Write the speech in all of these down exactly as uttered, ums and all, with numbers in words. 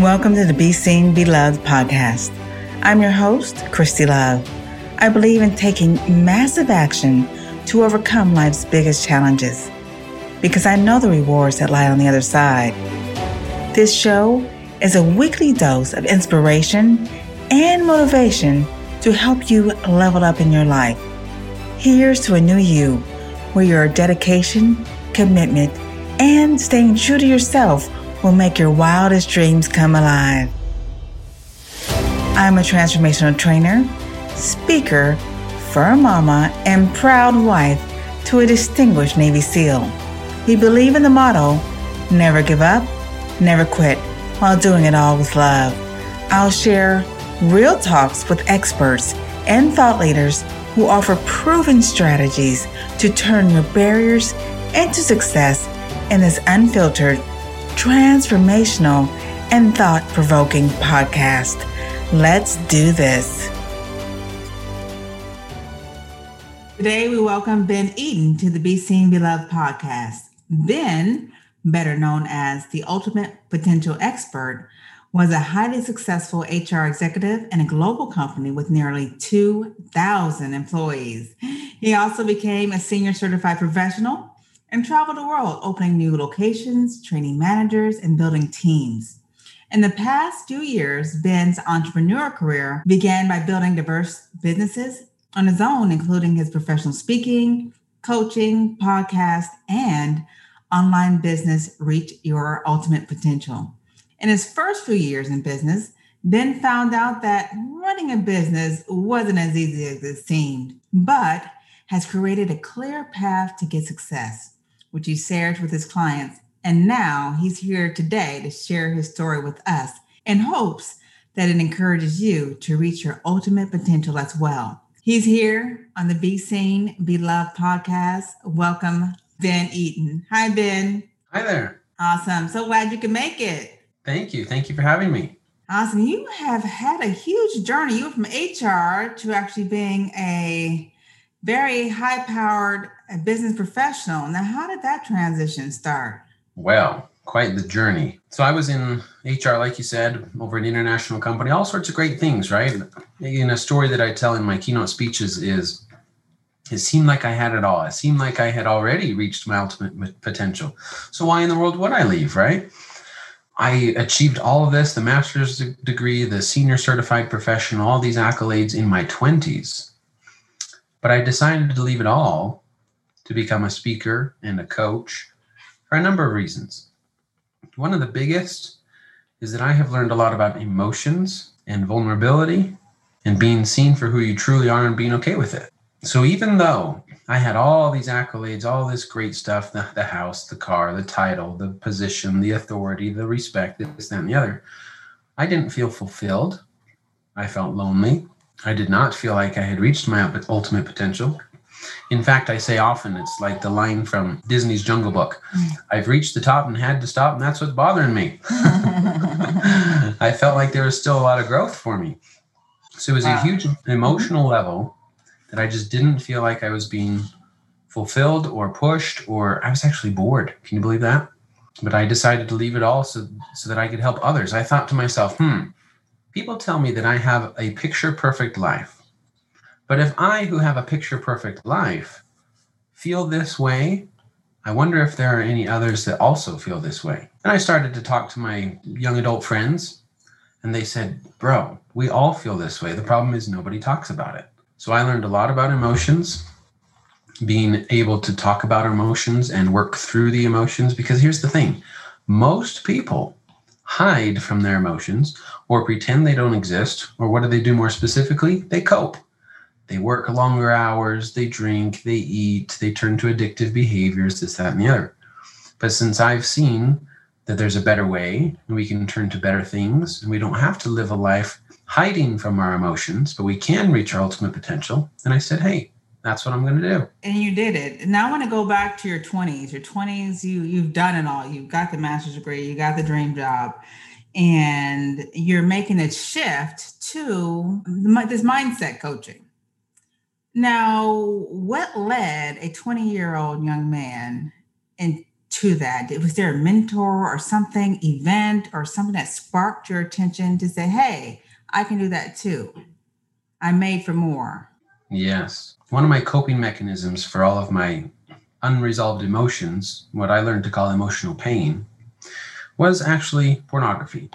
Welcome to the Be Seen, Be Loved podcast. I'm your host, Christy Love. I believe in taking massive action to overcome life's biggest challenges because I know the rewards that lie on the other side. This show is a weekly dose of inspiration and motivation to help you level up in your life. Here's to a new you, where your dedication, commitment, and staying true to yourself will make your wildest dreams come alive. I'm a transformational trainer, speaker, firm mama, and proud wife to a distinguished Navy SEAL. We believe in the motto, never give up, never quit, while doing it all with love. I'll share real talks with experts and thought leaders who offer proven strategies to turn your barriers into success in this unfiltered, transformational, and thought-provoking podcast. Let's do this. Today, we welcome Ben Eaton to the Be Seen, Be Loved podcast. Ben, better known as the Ultimate Potential Expert, was a highly successful H R executive in a global company with nearly two thousand employees. He also became a senior certified professional and traveled the world, opening new locations, training managers, and building teams. In the past few years, Ben's entrepreneur career began by building diverse businesses on his own, including his professional speaking, coaching, podcast, and online business, Reach Your Ultimate Potential. In his first few years in business, Ben found out that running a business wasn't as easy as it seemed, but has created a clear path to get success, which he shares with his clients. And now he's here today to share his story with us in hopes that it encourages you to reach your ultimate potential as well. He's here on the Be Seen, Be Loved podcast. Welcome, Ben Eaton. Hi, Ben. Hi there. Awesome. So glad you could make it. Thank you. Thank you for having me. Awesome. You have had a huge journey. You were from H R to actually being a very high-powered business professional. Now, how did that transition start? Well, quite the journey. So I was in H R, like you said, over an international company, all sorts of great things, right? And a story that I tell in my keynote speeches is, it seemed like I had it all. It seemed like I had already reached my ultimate potential. So why in the world would I leave, right? I achieved all of this, the master's degree, the senior certified professional, all these accolades in my twenties. But I decided to leave it all to become a speaker and a coach for a number of reasons. One of the biggest is that I have learned a lot about emotions and vulnerability and being seen for who you truly are and being okay with it. So even though I had all these accolades, all this great stuff, the, the house, the car, the title, the position, the authority, the respect, this, that, and the other, I didn't feel fulfilled. I felt lonely. I did not feel like I had reached my ultimate potential. In fact, I say often, it's like the line from Disney's Jungle Book. I've reached the top and had to stop, and that's what's bothering me. I felt like there was still a lot of growth for me. So it was wow. a huge emotional level that I just didn't feel like I was being fulfilled or pushed, or I was actually bored. Can you believe that? But I decided to leave it all so, so that I could help others. I thought to myself, hmm, people tell me that I have a picture-perfect life. But if I, who have a picture-perfect life, feel this way, I wonder if there are any others that also feel this way. And I started to talk to my young adult friends, and they said, bro, we all feel this way. The problem is nobody talks about it. So I learned a lot about emotions, being able to talk about emotions and work through the emotions. Because here's the thing, most people hide from their emotions or pretend they don't exist. Or what do they do more specifically? They cope. They work longer hours, they drink, they eat, they turn to addictive behaviors, this, that, and the other. But since I've seen that there's a better way and we can turn to better things and we don't have to live a life hiding from our emotions, but we can reach our ultimate potential. And I said, hey, that's what I'm going to do. And you did it. Now I want to go back to your twenties. Your twenties, you, you've done it all. You've got the master's degree. You got the dream job. And you're making a shift to this mindset coaching. Now, what led a twenty-year-old young man in to that? Was there a mentor or something, event or something that sparked your attention to say, hey, I can do that too. I'm made for more. Yes. One of my coping mechanisms for all of my unresolved emotions, what I learned to call emotional pain, was actually pornography.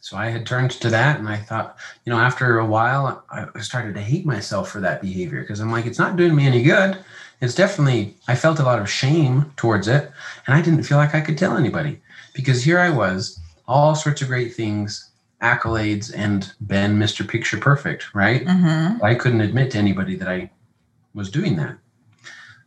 So I had turned to that and I thought, you know, after a while, I started to hate myself for that behavior because I'm like, it's not doing me any good. It's definitely, I felt a lot of shame towards it, and I didn't feel like I could tell anybody because here I was, all sorts of great things, accolades, and Ben, Mister Picture Perfect, right? Mm-hmm. I couldn't admit to anybody that I was doing that.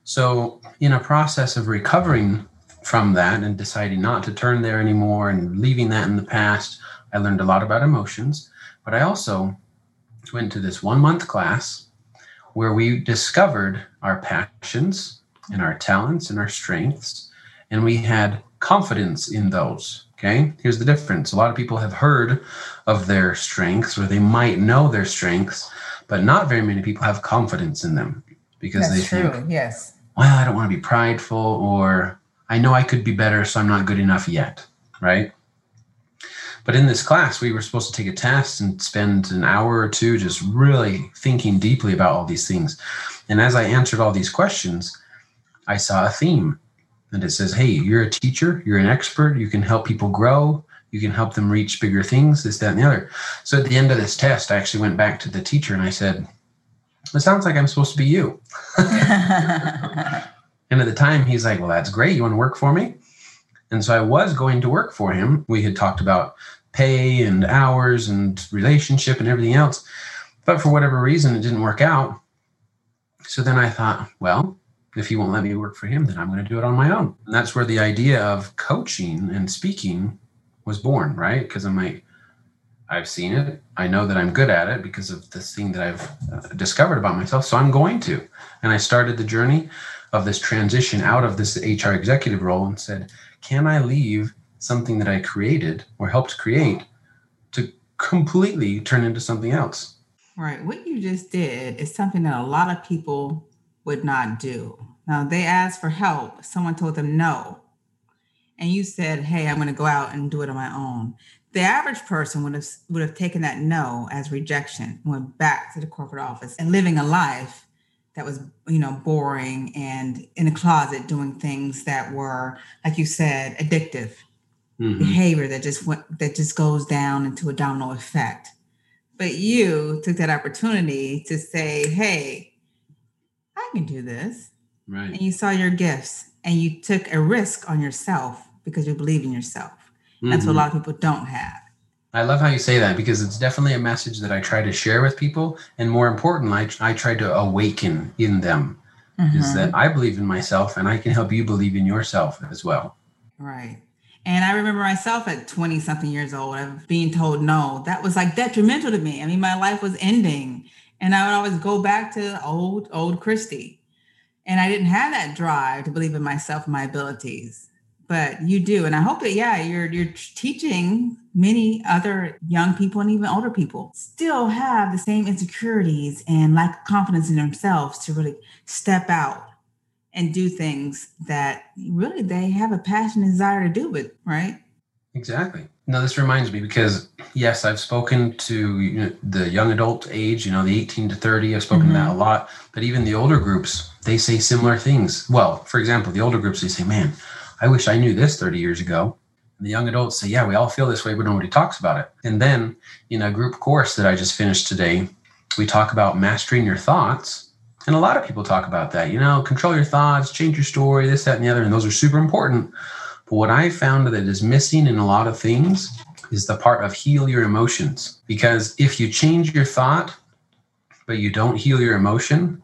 So in a process of recovering from that and deciding not to turn there anymore and leaving that in the past, I learned a lot about emotions, but I also went to this one-month class where we discovered our passions and our talents and our strengths, and we had confidence in those, okay? Here's the difference. A lot of people have heard of their strengths, or they might know their strengths, but not very many people have confidence in them because That's they true. think, yes. well, I don't want to be prideful, or I know I could be better, so I'm not good enough yet, right? But in this class, we were supposed to take a test and spend an hour or two just really thinking deeply about all these things. And as I answered all these questions, I saw a theme. And it says, hey, you're a teacher, you're an expert, you can help people grow, you can help them reach bigger things, this, that, and the other. So at the end of this test, I actually went back to the teacher and I said, it sounds like I'm supposed to be you. And at the time, he's like, well, that's great. You want to work for me? And so I was going to work for him. We had talked about pay and hours and relationship and everything else. But for whatever reason, it didn't work out. So then I thought, well, if he won't let me work for him, then I'm going to do it on my own. And that's where the idea of coaching and speaking was born, right? Because I'm like, I've seen it. I know that I'm good at it because of this thing that I've discovered about myself. So I'm going to. And I started the journey of this transition out of this H R executive role and said, can I leave something that I created or helped create to completely turn into something else? Right. What you just did is something that a lot of people would not do. Now, they asked for help. Someone told them no. And you said, hey, I'm going to go out and do it on my own. The average person would have would have taken that no as rejection, went back to the corporate office and living a life that was, you know, boring and in a closet doing things that were, like you said, addictive mm-hmm. behavior that just went, that just goes down into a domino effect. But you took that opportunity to say, hey, I can do this. Right. And you saw your gifts and you took a risk on yourself because you believe in yourself. Mm-hmm. That's what a lot of people don't have. I love how you say that because it's definitely a message that I try to share with people. And more importantly, I, I try to awaken in them mm-hmm. is that I believe in myself and I can help you believe in yourself as well. Right. And I remember myself at twenty something years old of being told no. That was like detrimental to me. I mean, my life was ending and I would always go back to old, old Christy. And I didn't have that drive to believe in myself and my abilities. But you do. And I hope that, yeah, you're you're teaching many other young people and even older people still have the same insecurities and lack of confidence in themselves to really step out and do things that really they have a passion and desire to do with, right? Exactly. Now, this reminds me because, yes, I've spoken to you know, the young adult age, you know, the eighteen to thirty. I've spoken mm-hmm. to that a lot. But even the older groups, they say similar things. Well, for example, the older groups, they say, man, I wish I knew this thirty years ago. And the young adults say, yeah, we all feel this way, but nobody talks about it. And then in a group course that I just finished today, we talk about mastering your thoughts. And a lot of people talk about that, you know, control your thoughts, change your story, this, that, and the other. And those are super important. But what I found that is missing in a lot of things is the part of heal your emotions. Because if you change your thought, but you don't heal your emotion,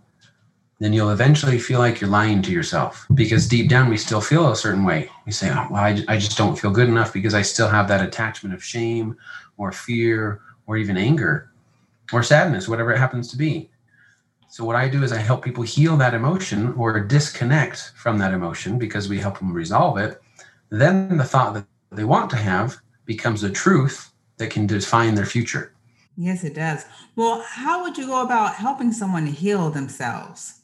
then you'll eventually feel like you're lying to yourself because deep down we still feel a certain way. We say, oh, well, I, I just don't feel good enough because I still have that attachment of shame or fear or even anger or sadness, whatever it happens to be. So what I do is I help people heal that emotion or disconnect from that emotion because we help them resolve it. Then the thought that they want to have becomes a truth that can define their future. Yes, it does. Well, how would you go about helping someone heal themselves?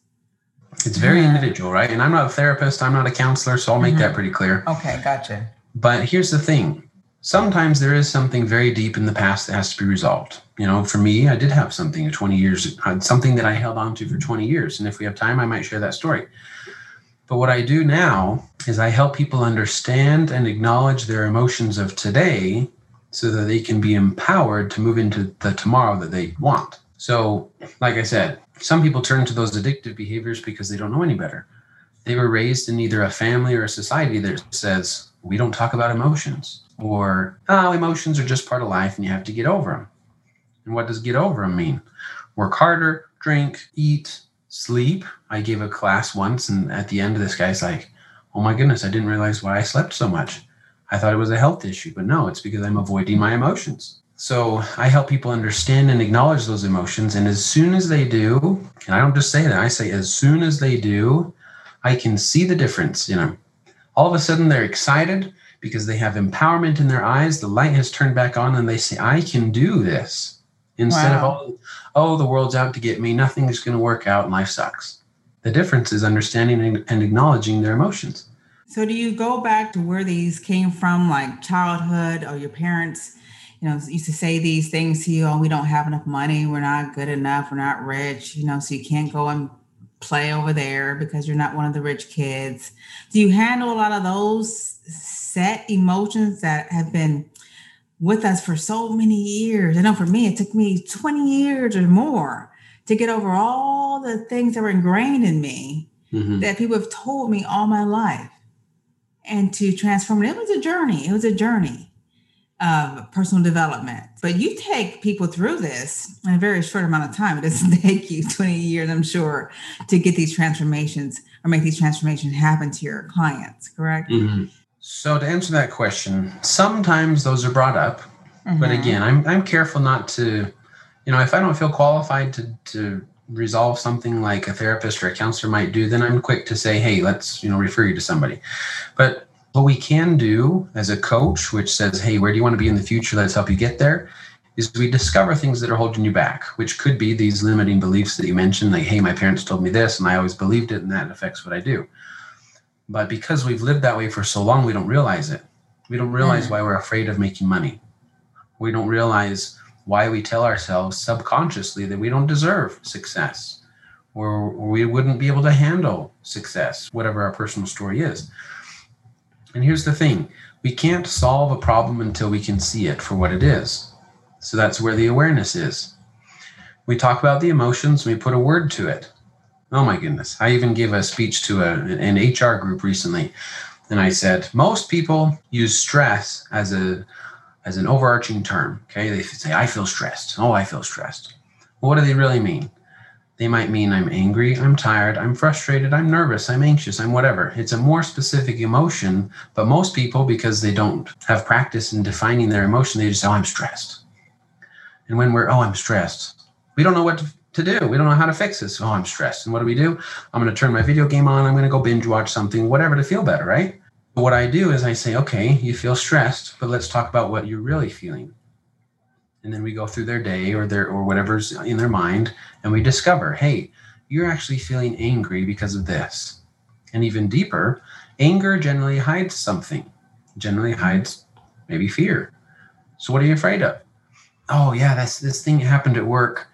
It's very individual, right? And I'm not a therapist. I'm not a counselor. So I'll make mm-hmm. that pretty clear. Okay, gotcha. But here's the thing. Sometimes there is something very deep in the past that has to be resolved. You know, for me, I did have something twenty years, something that I held on to for twenty years. And if we have time, I might share that story. But what I do now is I help people understand and acknowledge their emotions of today so that they can be empowered to move into the tomorrow that they want. So, like I said, some people turn to those addictive behaviors because they don't know any better. They were raised in either a family or a society that says, we don't talk about emotions. Or, oh, emotions are just part of life and you have to get over them. And what does get over them mean? Work harder, drink, eat, sleep. I gave a class once, and at the end of this, guy's like, oh my goodness, I didn't realize why I slept so much. I thought it was a health issue, but no, it's because I'm avoiding my emotions. So I help people understand and acknowledge those emotions. And as soon as they do, and I don't just say that, I say as soon as they do, I can see the difference in them. All of a sudden, they're excited because they have empowerment in their eyes. The light has turned back on and they say, I can do this. Instead wow. of, oh, the world's out to get me. Nothing is going to work out and life sucks. The difference is understanding and acknowledging their emotions. So do you go back to where these came from, like childhood or your parents, you know, used to say these things to you, oh, we don't have enough money. We're not good enough. We're not rich, you know, so you can't go and play over there because you're not one of the rich kids. Do you handle a lot of those set emotions that have been with us for so many years? I know for me, it took me twenty years or more to get over all the things that were ingrained in me mm-hmm. that people have told me all my life and to transform it. It was a journey. It was a journey of personal development. But you take people through this in a very short amount of time. It doesn't take you twenty years, I'm sure, to get these transformations or make these transformations happen to your clients, correct? Mm-hmm. So to answer that question, sometimes those are brought up, mm-hmm. but again, I'm I'm careful not to, you know, if I don't feel qualified to to resolve something like a therapist or a counselor might do, then I'm quick to say, hey, let's, you know, refer you to somebody. But what we can do as a coach, which says, hey, where do you want to be in the future? Let's help you get there, is we discover things that are holding you back, which could be these limiting beliefs that you mentioned, like, hey, my parents told me this and I always believed it and that affects what I do. But because we've lived that way for so long, we don't realize it. We don't realize mm-hmm. why we're afraid of making money. We don't realize why we tell ourselves subconsciously that we don't deserve success or we wouldn't be able to handle success, whatever our personal story is. And here's the thing. We can't solve a problem until we can see it for what it is. So that's where the awareness is. We talk about the emotions and we put a word to it. Oh my goodness. I even gave a speech to a, an H R group recently. And I said, most people use stress as a as an overarching term. Okay. They say, I feel stressed. Oh, I feel stressed. Well, what do they really mean? They might mean I'm angry, I'm tired, I'm frustrated, I'm nervous, I'm anxious, I'm whatever. It's a more specific emotion, but most people, because they don't have practice in defining their emotion, they just say, oh, I'm stressed. And when we're, oh, I'm stressed, we don't know what to to do. We don't know how to fix this. Oh, I'm stressed. And what do we do? I'm going to turn my video game on. I'm going to go binge watch something, whatever, to feel better, right? But what I do is I say, okay, you feel stressed, but let's talk about what you're really feeling. And then we go through their day or their or whatever's in their mind, and we discover, hey, you're actually feeling angry because of this. And even deeper, anger generally hides something, generally hides maybe fear. So what are you afraid of? Oh, yeah, that's this thing happened at work.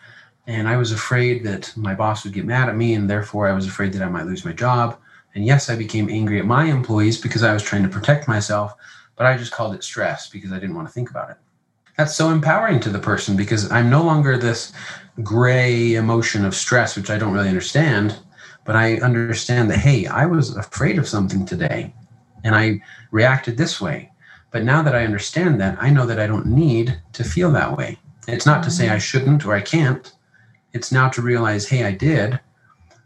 And I was afraid that my boss would get mad at me, and therefore I was afraid that I might lose my job. And yes, I became angry at my employees because I was trying to protect myself, but I just called it stress because I didn't want to think about it. That's so empowering to the person because I'm no longer this gray emotion of stress, which I don't really understand, but I understand that, hey, I was afraid of something today and I reacted this way. But now that I understand that, I know that I don't need to feel that way. It's not to say I shouldn't or I can't. It's now to realize, hey, I did.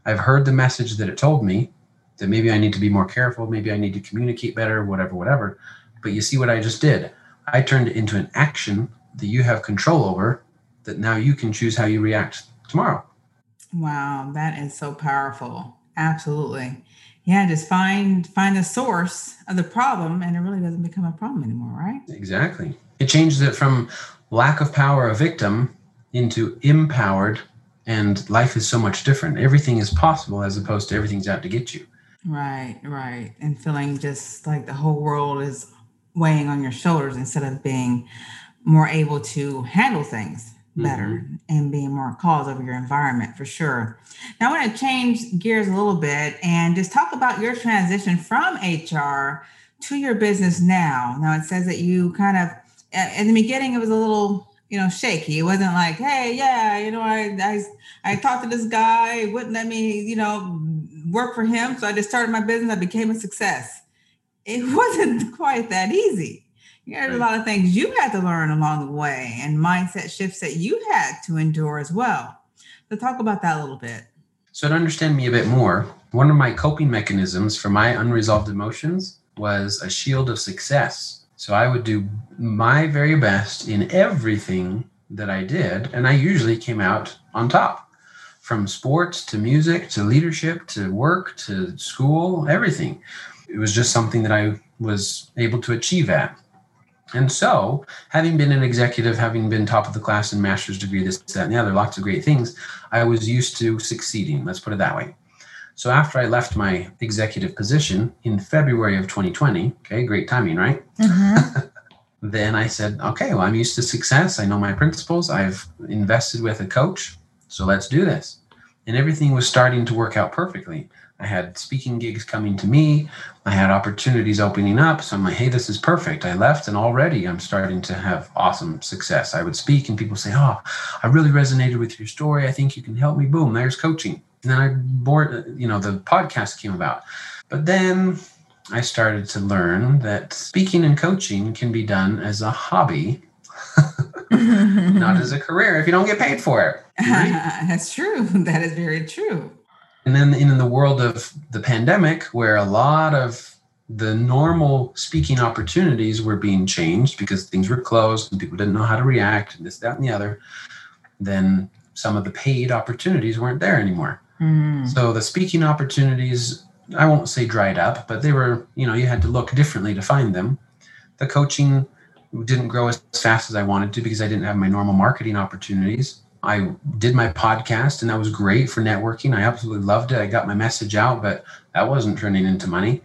I've heard the message that it told me that maybe I need to be more careful. Maybe I need to communicate better, whatever, whatever. But you see what I just did? I turned it into an action that you have control over that now you can choose how you react tomorrow. Wow, that is so powerful. Absolutely. Yeah, just find find the source of the problem and it really doesn't become a problem anymore, right? Exactly. It changes it from lack of power, a victim, into empowered and life is so much different. Everything is possible as opposed to everything's out to get you. Right, right. And feeling just like the whole world is weighing on your shoulders instead of being more able to handle things better mm-hmm. and being more cause of your environment for sure. Now I want to change gears a little bit and just talk about your transition from H R to your business now. Now it says that you kind of, at the beginning, it was a little, you know, shaky. It wasn't like, hey, yeah, you know, I, I, I talked to this guy, wouldn't let me, you know, work for him. So I just started my business. I became a success. It wasn't quite that easy. You had right. a lot of things you had to learn along the way and mindset shifts that you had to endure as well. So talk about that a little bit. So to understand me a bit more, one of my coping mechanisms for my unresolved emotions was a shield of success. So I would do my very best in everything that I did, and I usually came out on top. From sports to music to leadership to work to school, everything. It was just something that I was able to achieve at. And so, having been an executive, having been top of the class and master's degree, this, that, and the other, lots of great things, I was used to succeeding. Let's put it that way. So after I left my executive position in February of twenty twenty, okay, great timing, right? Mm-hmm. Then I said, okay, well, I'm used to success. I know my principles. I've invested with a coach. So let's do this. And everything was starting to work out perfectly. I had speaking gigs coming to me. I had opportunities opening up. So I'm like, hey, this is perfect. I left and already I'm starting to have awesome success. I would speak and people say, oh, I really resonated with your story. I think you can help me. Boom, there's coaching. And then I board, you know, the podcast came about. But then I started to learn that speaking and coaching can be done as a hobby, not as a career if you don't get paid for it. Right? Uh, that's true. That is very true. And then in the world of the pandemic, where a lot of the normal speaking opportunities were being changed because things were closed and people didn't know how to react and this, that, and the other, then some of the paid opportunities weren't there anymore. Mm. So the speaking opportunities, I won't say dried up, but they were, you know, you had to look differently to find them. The coaching didn't grow as fast as I wanted to because I didn't have my normal marketing opportunities. I did my podcast and that was great for networking. I absolutely loved it. I got my message out, but that wasn't turning into money.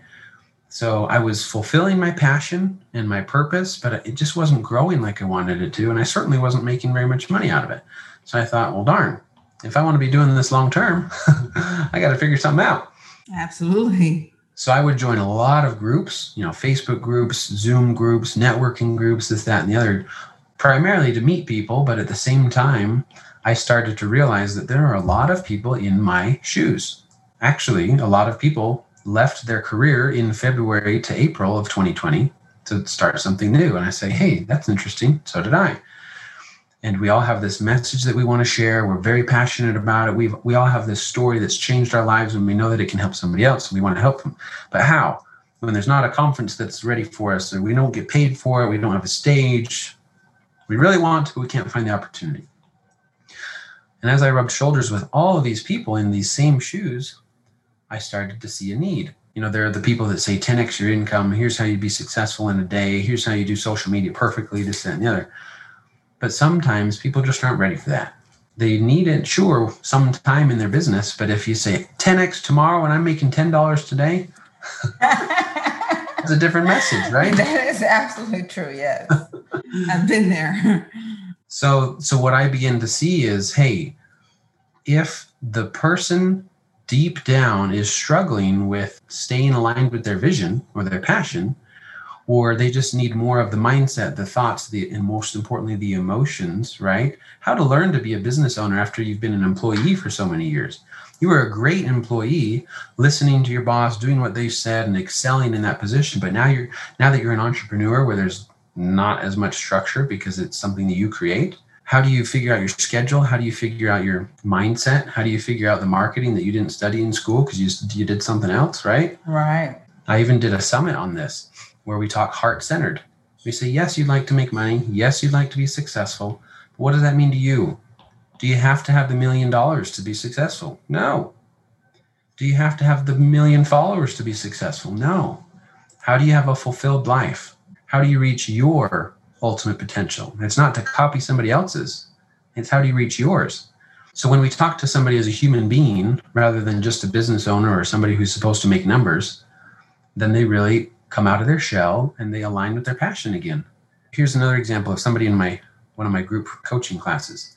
So I was fulfilling my passion and my purpose, but it just wasn't growing like I wanted it to. And I certainly wasn't making very much money out of it. So I thought, well, darn, if I want to be doing this long term, I got to figure something out. Absolutely. So I would join a lot of groups, you know, Facebook groups, Zoom groups, networking groups, this, that, and the other, primarily to meet people. But at the same time, I started to realize that there are a lot of people in my shoes. Actually, a lot of people left their career in February to April of twenty twenty to start something new. And I say, hey, that's interesting. So did I. And we all have this message that we want to share. We're very passionate about it. We we all have this story that's changed our lives, and we know that it can help somebody else, and we want to help them. But how? When there's not a conference that's ready for us, and we don't get paid for it, we don't have a stage. We really want to, but we can't find the opportunity. And as I rubbed shoulders with all of these people in these same shoes, I started to see a need. You know, there are the people that say ten x your income. Here's how you be successful in a day. Here's how you do social media perfectly, this, that, and the other. But sometimes people just aren't ready for that. They need it, sure, some time in their business. But if you say ten x tomorrow and I'm making ten dollars today, that's a different message, right? That is absolutely true, yes. I've been there. So, so what I begin to see is, hey, if the person deep down is struggling with staying aligned with their vision or their passion, or they just need more of the mindset, the thoughts, the, and most importantly, the emotions, right? How to learn to be a business owner after you've been an employee for so many years. You were a great employee, listening to your boss, doing what they said, and excelling in that position. But now you're now that you're an entrepreneur where there's not as much structure because it's something that you create, how do you figure out your schedule? How do you figure out your mindset? How do you figure out the marketing that you didn't study in school because you, you did something else, right? Right. I even did a summit on this, where we talk heart-centered. We say, yes, you'd like to make money. Yes, you'd like to be successful. But what does that mean to you? Do you have to have the million dollars to be successful? No. Do you have to have the million followers to be successful? No. How do you have a fulfilled life? How do you reach your ultimate potential? It's not to copy somebody else's. It's how do you reach yours? So when we talk to somebody as a human being, rather than just a business owner or somebody who's supposed to make numbers, then they really come out of their shell and they align with their passion again. Here's another example of somebody in my one of my group coaching classes.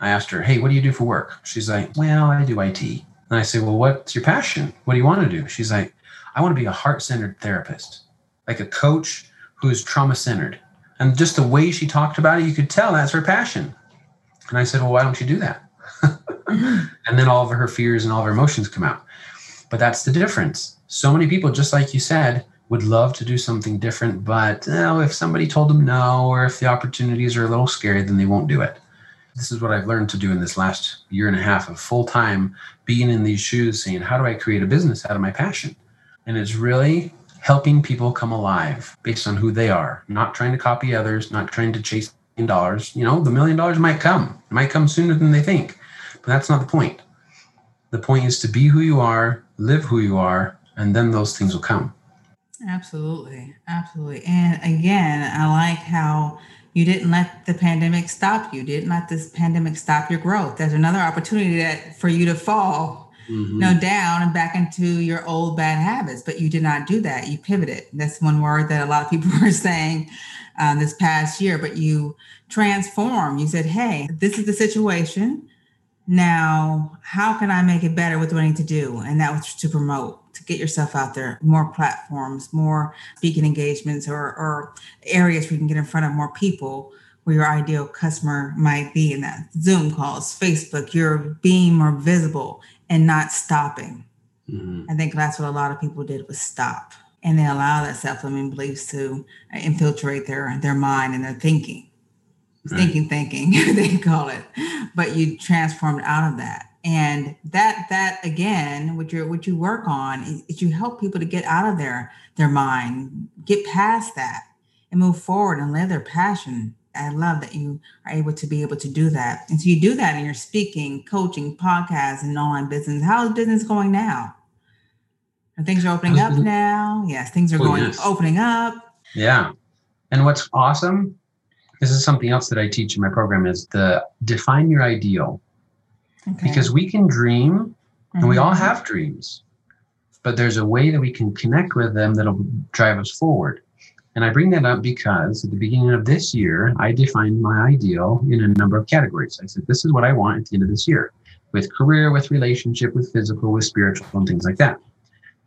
I asked her, hey, what do you do for work? She's like, well, I do I T. And I say, well, what's your passion? What do you want to do? She's like, I want to be a heart-centered therapist, like a coach who is trauma-centered. And just the way she talked about it, you could tell that's her passion. And I said, well, why don't you do that? And then all of her fears and all of her emotions come out. But that's the difference. So many people, just like you said, would love to do something different, but you know, if somebody told them no, or if the opportunities are a little scary, then they won't do it. This is what I've learned to do in this last year and a half of full-time being in these shoes, saying, how do I create a business out of my passion? And it's really helping people come alive based on who they are, not trying to copy others, not trying to chase dollars. You know, the million dollars might come. It might come sooner than they think, but that's not the point. The point is to be who you are, live who you are, and then those things will come. Absolutely. Absolutely. And again, I like how you didn't let the pandemic stop you. Didn't let this pandemic stop your growth. There's another opportunity that for you to fall, mm-hmm. you know, down and back into your old bad habits, but you did not do that. You pivoted. That's one word that a lot of people are saying uh, this past year, but you transformed. You said, hey, this is the situation. Now, how can I make it better? What do I need to do? And that was to promote. To get yourself out there, more platforms, more speaking engagements, or, or areas where you can get in front of more people where your ideal customer might be in that Zoom calls, Facebook, you're being more visible and not stopping. Mm-hmm. I think that's what a lot of people did was stop. And they allow that self-limiting beliefs to infiltrate their, their mind and their thinking, right. thinking, thinking, they call it, but you transformed out of that. And that, that again, what you what you work on is, is you help people to get out of their, their mind, get past that and move forward and live their passion. I love that you are able to be able to do that. And so you do that in your speaking, coaching, podcasts, and online business. How is business going now? And things are opening up now. Yes, things are going, opening up. Yeah. And what's awesome, this is something else that I teach in my program is the define your ideal. Okay. Because we can dream, and mm-hmm. we all have dreams, but there's a way that we can connect with them that'll drive us forward. And I bring that up because at the beginning of this year, I defined my ideal in a number of categories. I said, this is what I want at the end of this year, with career, with relationship, with physical, with spiritual, and things like that.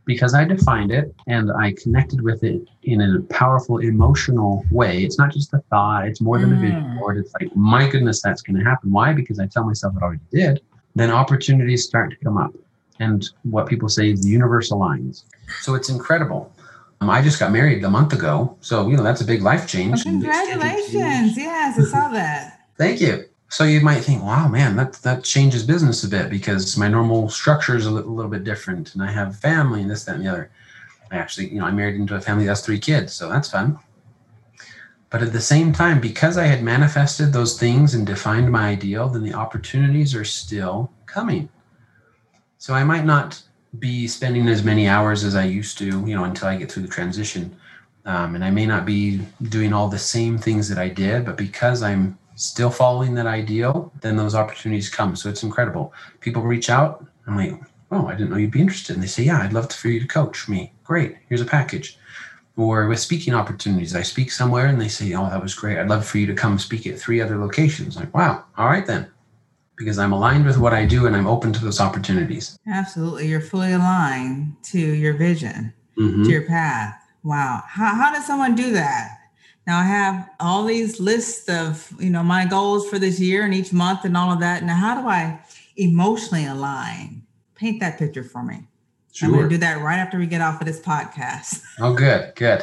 Because I defined it, and I connected with it in a powerful, emotional way. It's not just a thought. It's more than mm. a vision board. It's like, my goodness, that's going to happen. Why? Because I tell myself it already did. Then opportunities start to come up. And what people say is the universe aligns. So it's incredible. Um, I just got married a month ago. So, you know, that's a big life change. Well, congratulations. Yes, I saw that. Thank you. So you might think, wow, man, that, that changes business a bit because my normal structure is a little, little bit different. And I have family and this, that, and the other. I actually, you know, I married into a family that's three kids. So that's fun. But at the same time, because I had manifested those things and defined my ideal, then the opportunities are still coming. So I might not be spending as many hours as I used to, you know, until I get through the transition. Um, and I may not be doing all the same things that I did, but because I'm still following that ideal, then those opportunities come. So it's incredible. People reach out. I'm like, oh, I didn't know you'd be interested. And they say, yeah, I'd love for you to coach me. Great. Here's a package. Or with speaking opportunities, I speak somewhere and they say, oh, that was great. I'd love for you to come speak at three other locations. Like, wow. All right, then. Because I'm aligned with what I do and I'm open to those opportunities. Absolutely. You're fully aligned to your vision, mm-hmm. to your path. Wow. How, how does someone do that? Now I have all these lists of, you know, my goals for this year and each month and all of that. Now, how do I emotionally align? Paint that picture for me. Sure. I'm going to do that right after we get off of this podcast. Oh, good, good.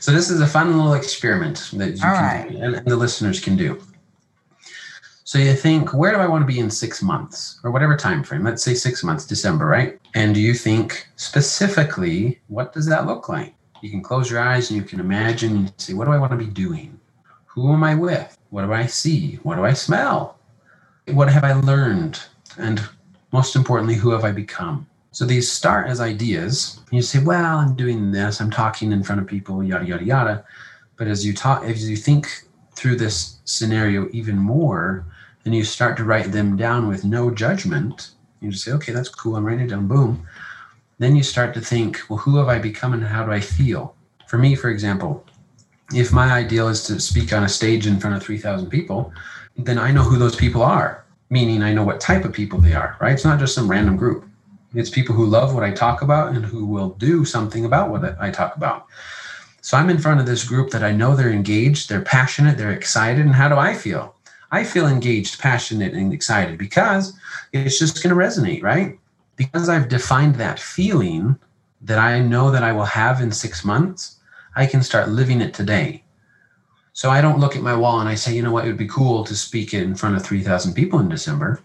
So this is a fun little experiment that you all can right. do, and the listeners can do. So you think, where do I want to be in six months or whatever time frame? Let's say six months, December, right? And do you think specifically, what does that look like? You can close your eyes and you can imagine and say, what do I want to be doing? Who am I with? What do I see? What do I smell? What have I learned? And most importantly, who have I become? So these start as ideas. You say, well, I'm doing this. I'm talking in front of people, yada, yada, yada. But as you talk, as you think through this scenario even more, and you start to write them down with no judgment, you just say, okay, that's cool, I'm writing it down, boom. Then you start to think, well, who have I become and how do I feel? For me, for example, if my ideal is to speak on a stage in front of three thousand people, then I know who those people are, meaning I know what type of people they are, right? It's not just some random group. It's people who love what I talk about and who will do something about what I talk about. So I'm in front of this group that I know they're engaged, they're passionate, they're excited. And how do I feel? I feel engaged, passionate, and excited because it's just going to resonate, right? Because I've defined that feeling that I know that I will have in six months, I can start living it today. So I don't look at my wall and I say, you know what, it would be cool to speak in front of three thousand people in December.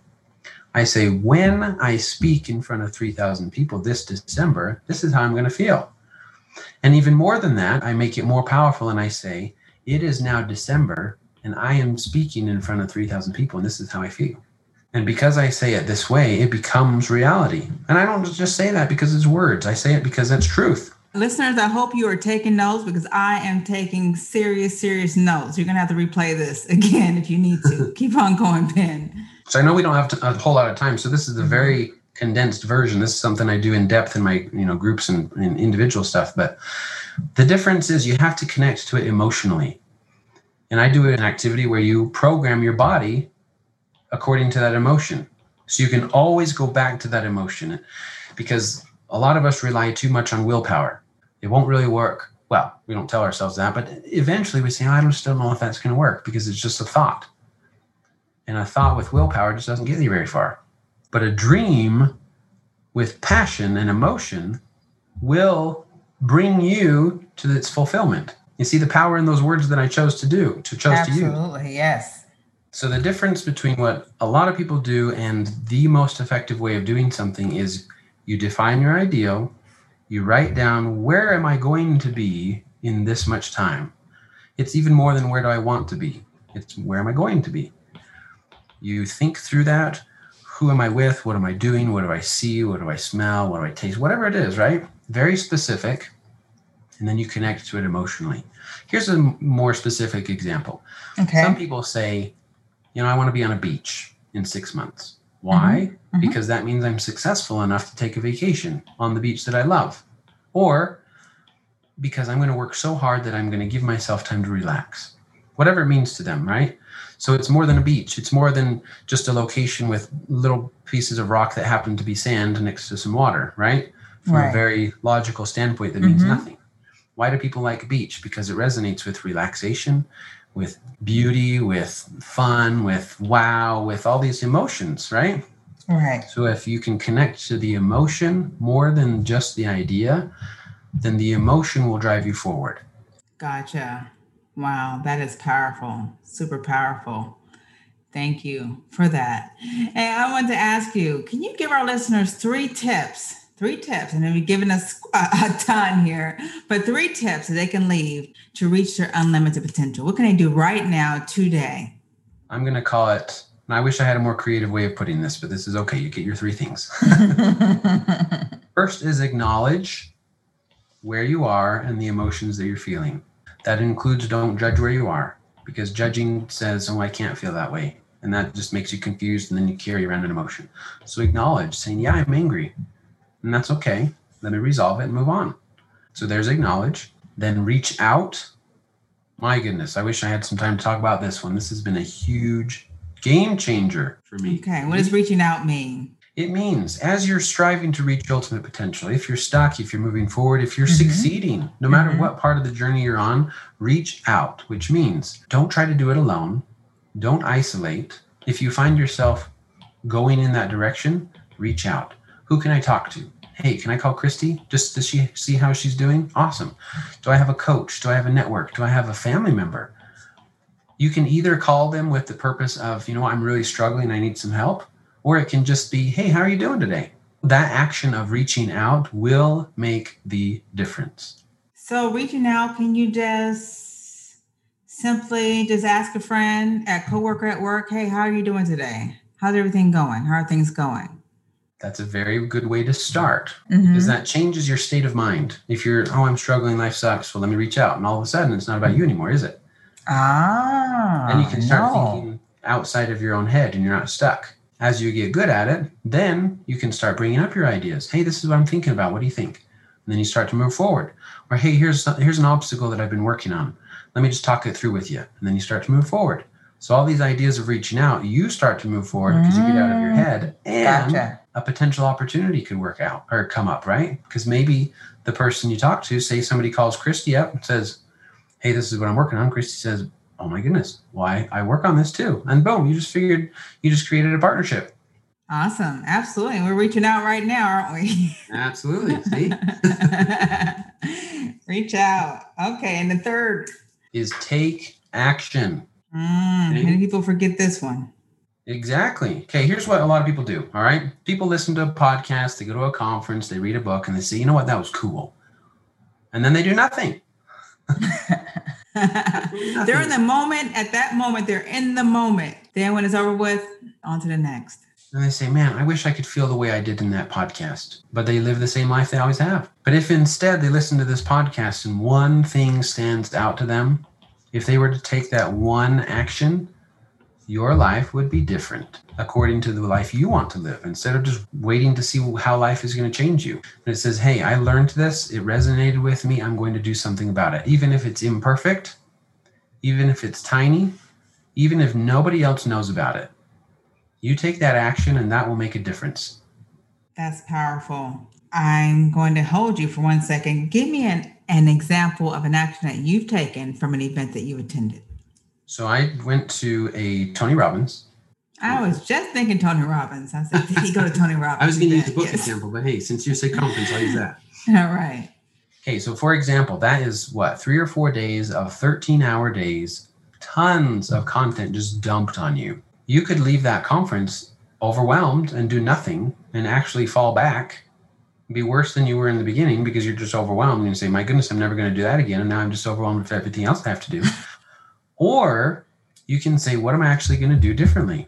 I say, when I speak in front of three thousand people this December, this is how I'm going to feel. And even more than that, I make it more powerful and I say, it is now December and I am speaking in front of three thousand people and this is how I feel. And because I say it this way, it becomes reality. And I don't just say that because it's words. I say it because that's truth. Listeners, I hope you are taking notes because I am taking serious, serious notes. You're going to have to replay this again if you need to. Keep on going, Ben. So I know we don't have to, a whole lot of time. So this is the very condensed version. This is something I do in depth in my you know groups and, and individual stuff. But the difference is you have to connect to it emotionally. And I do an activity where you program your body according to that emotion. So you can always go back to that emotion because a lot of us rely too much on willpower. It won't really work. Well, we don't tell ourselves that, but eventually we say, oh, I don't still know if that's going to work because it's just a thought. And a thought with willpower just doesn't get you very far. But a dream with passion and emotion will bring you to its fulfillment. You see the power in those words that I chose to do, to chose Absolutely, to use. Absolutely, yes. So the difference between what a lot of people do and the most effective way of doing something is you define your ideal, you write down, where am I going to be in this much time? It's even more than where do I want to be? It's where am I going to be? You think through that. Who am I with? What am I doing? What do I see? What do I smell? What do I taste? Whatever it is, right? Very specific. And then you connect to it emotionally. Here's a more specific example. Okay. Some people say, you know, I want to be on a beach in six months. Why? Mm-hmm. Because that means I'm successful enough to take a vacation on the beach that I love. Or because I'm going to work so hard that I'm going to give myself time to relax. Whatever it means to them, right? So it's more than a beach. It's more than just a location with little pieces of rock that happen to be sand next to some water, right? From right. a very logical standpoint, that mm-hmm. means nothing. Why do people like beach? Because it resonates with relaxation, with beauty, with fun, with wow, with all these emotions, right? Right. So if you can connect to the emotion more than just the idea, then the emotion will drive you forward. Gotcha. Wow, that is powerful, super powerful. Thank you for that. And I want to ask you, can you give our listeners three tips, three tips, and you've given us a, a ton here, but three tips that they can leave to reach their unlimited potential? What can they do right now, today? I'm going to call it, and I wish I had a more creative way of putting this, but this is okay. You get your three things. First is acknowledge where you are and the emotions that you're feeling. That includes don't judge where you are, because judging says, oh, I can't feel that way. And that just makes you confused, and then you carry around an emotion. So acknowledge, saying, yeah, I'm angry. And that's okay. Let me resolve it and move on. So there's acknowledge. Then reach out. My goodness, I wish I had some time to talk about this one. This has been a huge game changer for me. Okay, what does reaching out mean? It means as you're striving to reach ultimate potential, if you're stuck, if you're moving forward, if you're mm-hmm. succeeding, no matter mm-hmm. what part of the journey you're on, reach out, which means don't try to do it alone. Don't isolate. If you find yourself going in that direction, reach out. Who can I talk to? Hey, can I call Christy? Just to she, see how she's doing? Awesome. Do I have a coach? Do I have a network? Do I have a family member? You can either call them with the purpose of, you know, I'm really struggling, I need some help. Or it can just be, hey, how are you doing today? That action of reaching out will make the difference. So reaching out, can you just simply just ask a friend, a coworker at work, hey, how are you doing today? How's everything going? How are things going? That's a very good way to start mm-hmm. because that changes your state of mind. If you're, oh, I'm struggling, life sucks, well, let me reach out. And all of a sudden, it's not about you anymore, is it? Ah, and you can start no. thinking, outside of your own head and you're not stuck. As you get good at it, then you can start bringing up your ideas. Hey, this is what I'm thinking about. What do you think? And then you start to move forward. Or, hey, here's here's an obstacle that I've been working on. Let me just talk it through with you. And then you start to move forward. So all these ideas of reaching out, you start to move forward because mm. you get out of your head. And gotcha. A potential opportunity could work out or come up, right? Because maybe the person you talk to, say somebody calls Christy up and says, hey, this is what I'm working on. Christy says, oh my goodness, why I work on this too. And boom, you just figured, you just created a partnership. Awesome. Absolutely. We're reaching out right now, aren't we? Absolutely. See? Reach out. Okay. And the third is take action. Mm, many people forget this one. Exactly. Okay. Here's what a lot of people do. All right. People listen to a podcast, they go to a conference, they read a book, and they say, you know what? That was cool. And then they do nothing. They're in the moment. At that moment, they're in the moment. Then when it's over with, on to the next. And they say, man, I wish I could feel the way I did in that podcast. But they live the same life they always have. But if instead they listen to this podcast and one thing stands out to them, if they were to take that one action, your life would be different according to the life you want to live, instead of just waiting to see how life is going to change you. And it says, hey, I learned this. It resonated with me. I'm going to do something about it. Even if it's imperfect, even if it's tiny, even if nobody else knows about it, you take that action and that will make a difference. That's powerful. I'm going to hold you for one second. Give me an, an example of an action that you've taken from an event that you attended. So I went to a Tony Robbins. I was just thinking Tony Robbins. I said, did he go to Tony Robbins? I was going to use the book yes. example, but hey, since you say conference, I'll use that. All right. Okay, so for example, that is what, three or four days of thirteen-hour days, tons of content just dumped on you. You could leave that conference overwhelmed and do nothing and actually fall back, be worse than you were in the beginning because you're just overwhelmed and you say, my goodness, I'm never going to do that again. And now I'm just overwhelmed with everything else I have to do. Or you can say, what am I actually going to do differently?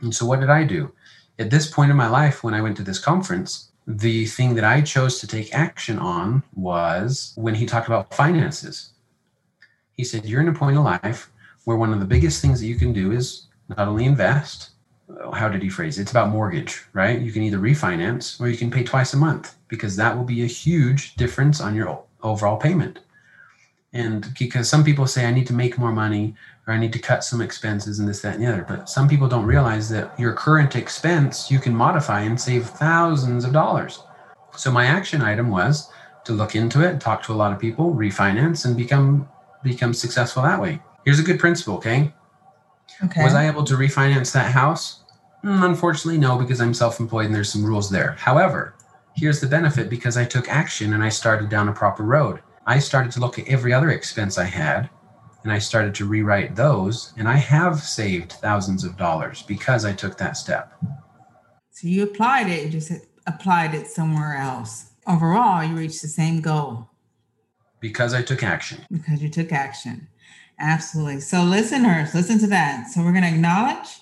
And so what did I do? At this point in my life, when I went to this conference, the thing that I chose to take action on was when he talked about finances. He said, you're in a point of life where one of the biggest things that you can do is not only invest, how did he phrase it? It's about mortgage, right? You can either refinance or you can pay twice a month because that will be a huge difference on your overall payment. And because some people say, I need to make more money or I need to cut some expenses and this, that, and the other. But some people don't realize that your current expense, you can modify and save thousands of dollars. So my action item was to look into it, talk to a lot of people, refinance and become become successful that way. Here's a good principle, okay? Okay. Was I able to refinance that house? Unfortunately, no, because I'm self-employed and there's some rules there. However, here's the benefit because I took action and I started down a proper road. I started to look at every other expense I had, and I started to rewrite those, and I have saved thousands of dollars because I took that step. So you applied it, you just applied it somewhere else. Overall, you reached the same goal. Because I took action. Because you took action. Absolutely. So listeners, listen to that. So we're going to acknowledge,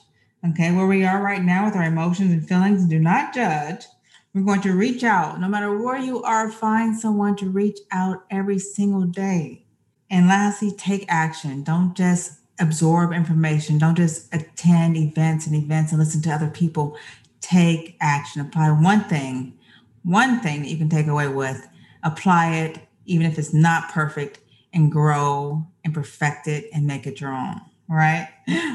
okay, where we are right now with our emotions and feelings. Do not judge. We're going to reach out. No matter where you are, find someone to reach out every single day. And lastly, take action. Don't just absorb information. Don't just attend events and events and listen to other people. Take action. Apply one thing, one thing that you can take away with. Apply it, even if it's not perfect, and grow and perfect it and make it your own. All right.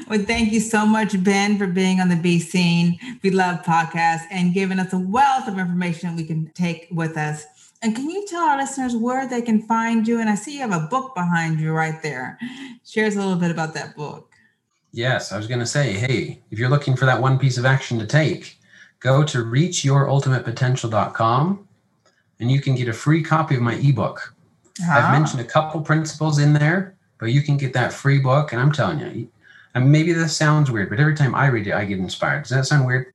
Well, thank you so much, Ben, for being on the Be Seen, Be Loved podcast and giving us a wealth of information we can take with us. And can you tell our listeners where they can find you? And I see you have a book behind you right there. Share us a little bit about that book. Yes. I was going to say, hey, if you're looking for that one piece of action to take, go to reach your ultimate potential dot com and you can get a free copy of my ebook. Ah. I've mentioned a couple principles in there. But you can get that free book, and I'm telling you, and maybe this sounds weird, but every time I read it, I get inspired. Does that sound weird?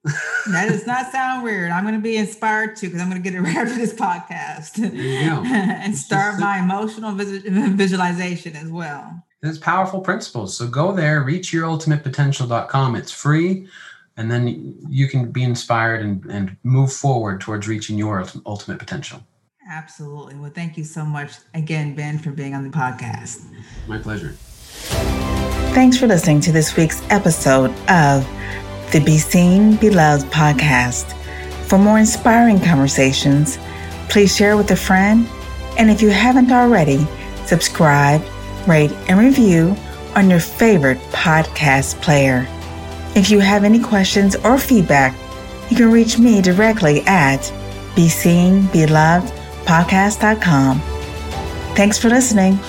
That does not sound weird. I'm going to be inspired, too, because I'm going to get it right after this podcast. There you go. And start my emotional visualization as well. It's powerful principles. So go there, reach your ultimate potential dot com. It's free, and then you can be inspired and, and move forward towards reaching your ultimate potential. Absolutely. Well, thank you so much again, Ben, for being on the podcast. My pleasure. Thanks for listening to this week's episode of the Be Seen, Be Loved podcast. For more inspiring conversations, please share with a friend. And if you haven't already, subscribe, rate, and review on your favorite podcast player. If you have any questions or feedback, you can reach me directly at Be Seen Be Loved podcast dot com. Thanks for listening.